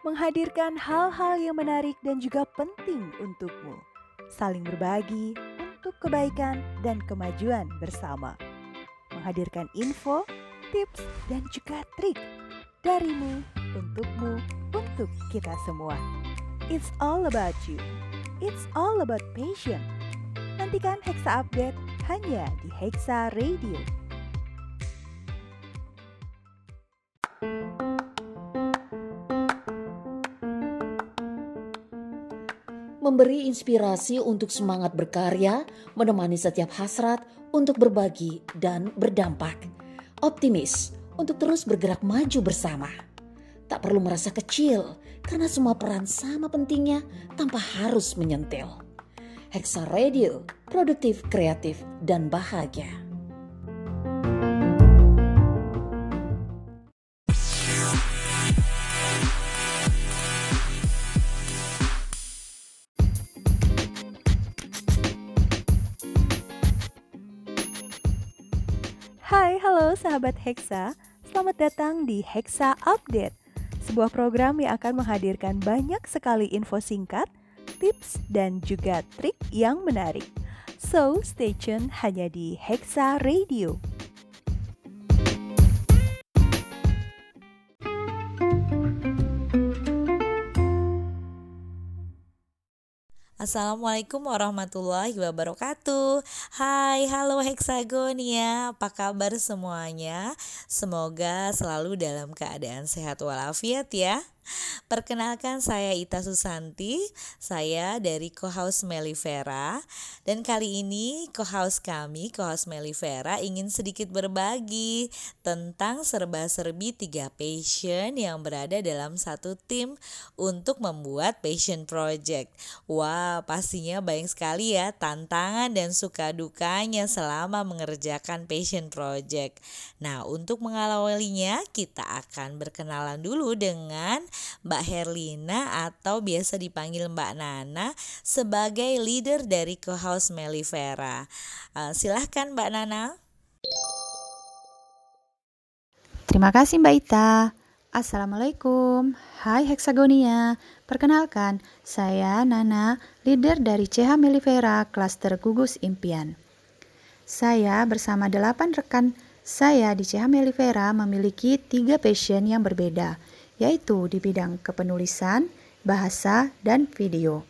menghadirkan hal-hal yang menarik dan juga penting untukmu. Saling berbagi untuk kebaikan dan kemajuan bersama. Menghadirkan info, tips, dan juga trik darimu, untukmu, untuk kita semua. It's all about you. It's all about passion. Nantikan Hexa Update hanya di Hexa Radio. Memberi inspirasi untuk semangat berkarya, menemani setiap hasrat untuk berbagi dan berdampak. Optimis untuk terus bergerak maju bersama. Tak perlu merasa kecil karena semua peran sama pentingnya tanpa harus menyentil. Hexa Radio, produktif, kreatif, dan bahagia. Sahabat Hexa, selamat datang di Hexa Update, sebuah program yang akan menghadirkan banyak sekali info singkat, tips, dan juga trik yang menarik. So, stay tune hanya di Hexa Radio. Assalamualaikum warahmatullahi wabarakatuh. Hai, halo Hexagonia. Apa kabar semuanya? Semoga selalu dalam keadaan sehat walafiat ya. Perkenalkan, saya Ita Susanti, saya dari Co-House Mellifera. Dan kali ini Co-House Mellifera ingin sedikit berbagi tentang serba-serbi 3 passion yang berada dalam satu tim untuk membuat passion project. Wah, pastinya banyak sekali ya tantangan dan suka dukanya selama mengerjakan passion project. Nah, untuk mengawalinya kita akan berkenalan dulu dengan Mbak Herlina atau biasa dipanggil Mbak Nana sebagai leader dari Co-House Mellifera. Silahkan Mbak Nana. Terima kasih Mbak Ita. Assalamualaikum. Hai Hexagonia. Perkenalkan, saya Nana, leader dari CH Mellifera Cluster Gugus Impian. Saya bersama 8 rekan saya di CH Mellifera memiliki 3 passion yang berbeda, yaitu di bidang kepenulisan, bahasa, dan video.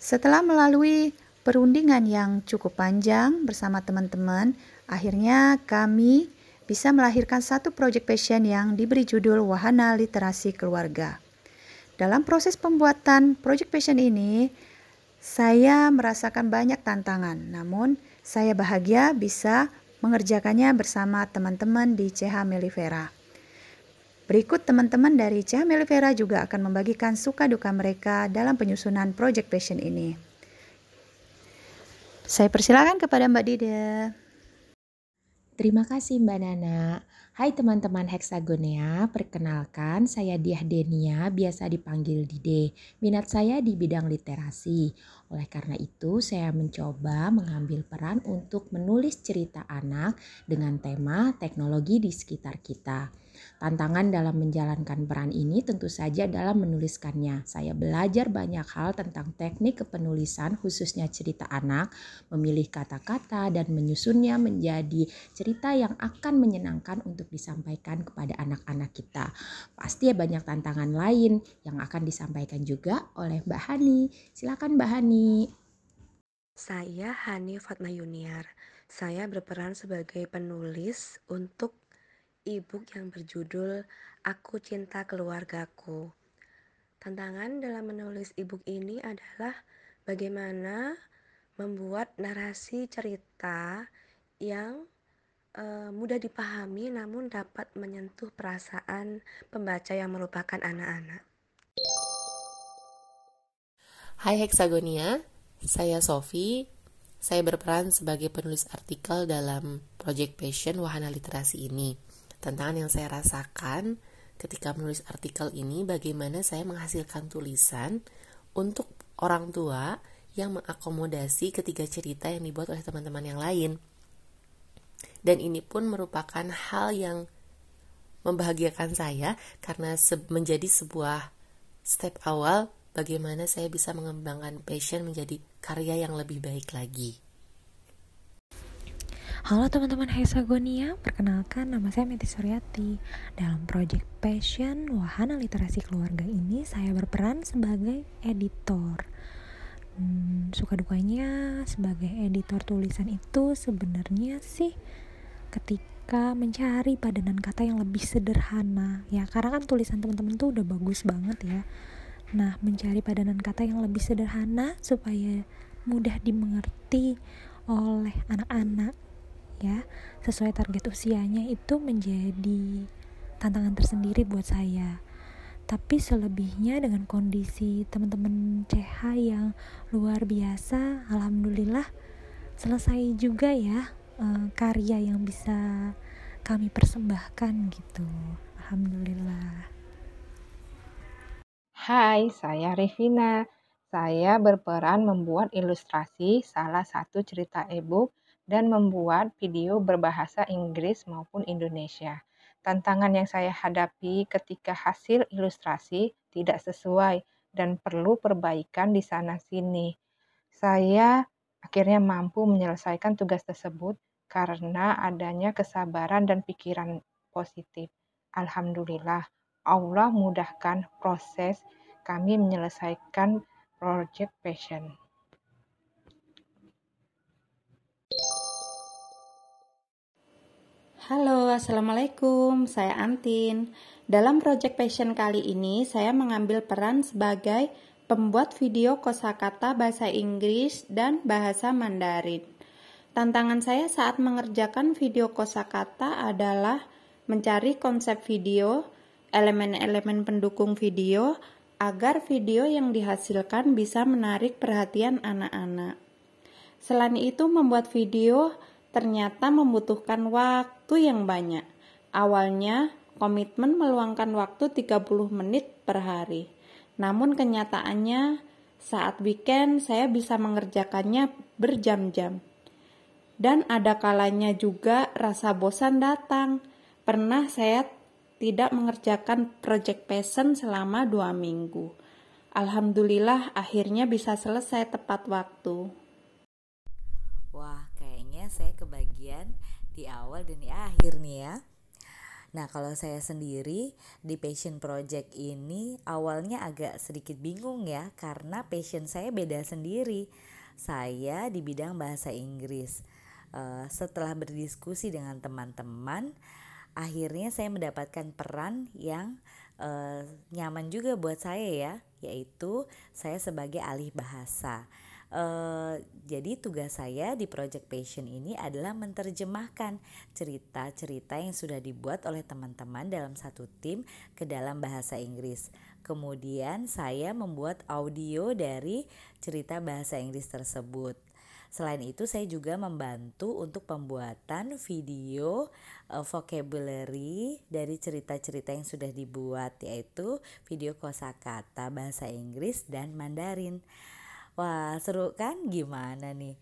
Setelah melalui perundingan yang cukup panjang bersama teman-teman, akhirnya kami bisa melahirkan satu proyek passion yang diberi judul Wahana Literasi Keluarga. Dalam proses pembuatan proyek passion ini, saya merasakan banyak tantangan, namun saya bahagia bisa mengerjakannya bersama teman-teman di CH Mellifera. Berikut teman-teman dari CH Mellifera juga akan membagikan suka duka mereka dalam penyusunan project passion ini. Saya persilakan kepada Mbak Dide. Terima kasih Mbak Nana. Hai teman-teman Hexagonia, perkenalkan saya Diah Denia, biasa dipanggil Dide. Minat saya di bidang literasi. Oleh karena itu, saya mencoba mengambil peran untuk menulis cerita anak dengan tema teknologi di sekitar kita. Tantangan dalam menjalankan peran ini tentu saja dalam menuliskannya. Saya belajar banyak hal tentang teknik kepenulisan, khususnya cerita anak, memilih kata-kata dan menyusunnya menjadi cerita yang akan menyenangkan untuk disampaikan kepada anak-anak kita. Pasti ya banyak tantangan lain yang akan disampaikan juga oleh Mbak Hani. Silakan Mbak Hani. Saya Hani Fatma Yuniar. Saya berperan sebagai penulis untuk e-book yang berjudul Aku Cinta Keluargaku. Tantangan dalam menulis e-book ini adalah bagaimana membuat narasi cerita yang mudah dipahami namun dapat menyentuh perasaan pembaca yang merupakan anak-anak. Hai Hexagonia, saya Sofi. Saya berperan sebagai penulis artikel dalam Project Passion Wahana Literasi ini. Tantangan yang saya rasakan ketika menulis artikel ini bagaimana saya menghasilkan tulisan untuk orang tua yang mengakomodasi ketiga cerita yang dibuat oleh teman-teman yang lain. Dan ini pun merupakan hal yang membahagiakan saya karena menjadi sebuah step awal bagaimana saya bisa mengembangkan passion menjadi karya yang lebih baik lagi. Halo teman-teman Hexagonia, perkenalkan nama saya Mety Suryati. Dalam proyek Passion Wahana Literasi Keluarga ini saya berperan sebagai editor. Suka dukanya sebagai editor tulisan itu sebenarnya sih ketika mencari padanan kata yang lebih sederhana. Ya, karena kan tulisan teman-teman tuh udah bagus banget ya. Nah, mencari padanan kata yang lebih sederhana supaya mudah dimengerti oleh anak-anak. Ya, sesuai target usianya itu menjadi tantangan tersendiri buat saya. Tapi selebihnya dengan kondisi teman-teman CH yang luar biasa, alhamdulillah selesai juga ya karya yang bisa kami persembahkan gitu. Alhamdulillah. Hai, saya Refina. Saya berperan membuat ilustrasi salah satu cerita e-book dan membuat video berbahasa Inggris maupun Indonesia. Tantangan yang saya hadapi ketika hasil ilustrasi tidak sesuai dan perlu perbaikan di sana-sini. Saya akhirnya mampu menyelesaikan tugas tersebut karena adanya kesabaran dan pikiran positif. Alhamdulillah, Allah mudahkan proses kami menyelesaikan project passion. Halo, Assalamualaikum, saya Antin. Dalam project passion kali ini, saya mengambil peran sebagai pembuat video kosakata bahasa Inggris dan bahasa Mandarin. Tantangan saya saat mengerjakan video kosakata adalah mencari konsep video, elemen-elemen pendukung video, agar video yang dihasilkan bisa menarik perhatian anak-anak. Selain itu, membuat video ternyata membutuhkan waktu yang banyak. Awalnya, komitmen meluangkan waktu 30 menit per hari. Namun kenyataannya, saat weekend saya bisa mengerjakannya berjam-jam. Dan ada kalanya juga rasa bosan datang. Pernah saya tidak mengerjakan project passion selama 2 minggu. Alhamdulillah akhirnya bisa selesai tepat waktu. Wah, kayaknya saya kebagian di awal dan di akhir nih ya. Nah, kalau saya sendiri di passion project ini awalnya agak sedikit bingung ya, karena passion saya beda sendiri. Saya di bidang bahasa Inggris. Setelah berdiskusi dengan teman-teman, akhirnya saya mendapatkan peran yang nyaman juga buat saya ya, yaitu saya sebagai alih bahasa. Jadi tugas saya di project passion ini adalah menerjemahkan cerita-cerita yang sudah dibuat oleh teman-teman dalam satu tim ke dalam bahasa Inggris. Kemudian saya membuat audio dari cerita bahasa Inggris tersebut. Selain itu saya juga membantu untuk pembuatan video vocabulary dari cerita-cerita yang sudah dibuat, yaitu video kosakata bahasa Inggris dan Mandarin. Wah, seru kan? Gimana nih?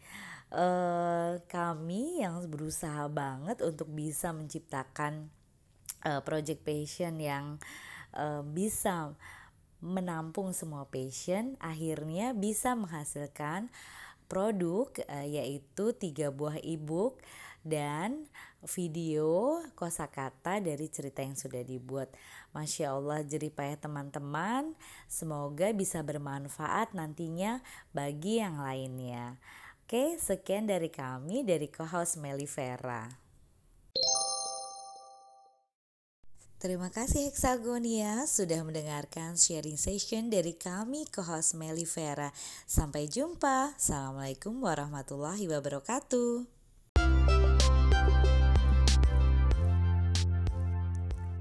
Kami yang berusaha banget untuk bisa menciptakan project passion yang bisa menampung semua passion, akhirnya bisa menghasilkan produk, yaitu 3 buah e-book dan video kosakata dari cerita yang sudah dibuat. Masya Allah, jerih payah teman-teman. Semoga bisa bermanfaat nantinya bagi yang lainnya. Oke, sekian dari kami dari Co-House Mellifera. Terima kasih Hexagonia sudah mendengarkan sharing session dari kami Co-House Mellifera. Sampai jumpa. Assalamualaikum warahmatullahi wabarakatuh.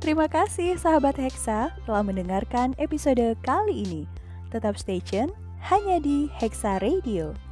Terima kasih sahabat Hexa telah mendengarkan episode kali ini. Tetap stay tune hanya di Hexa Radio.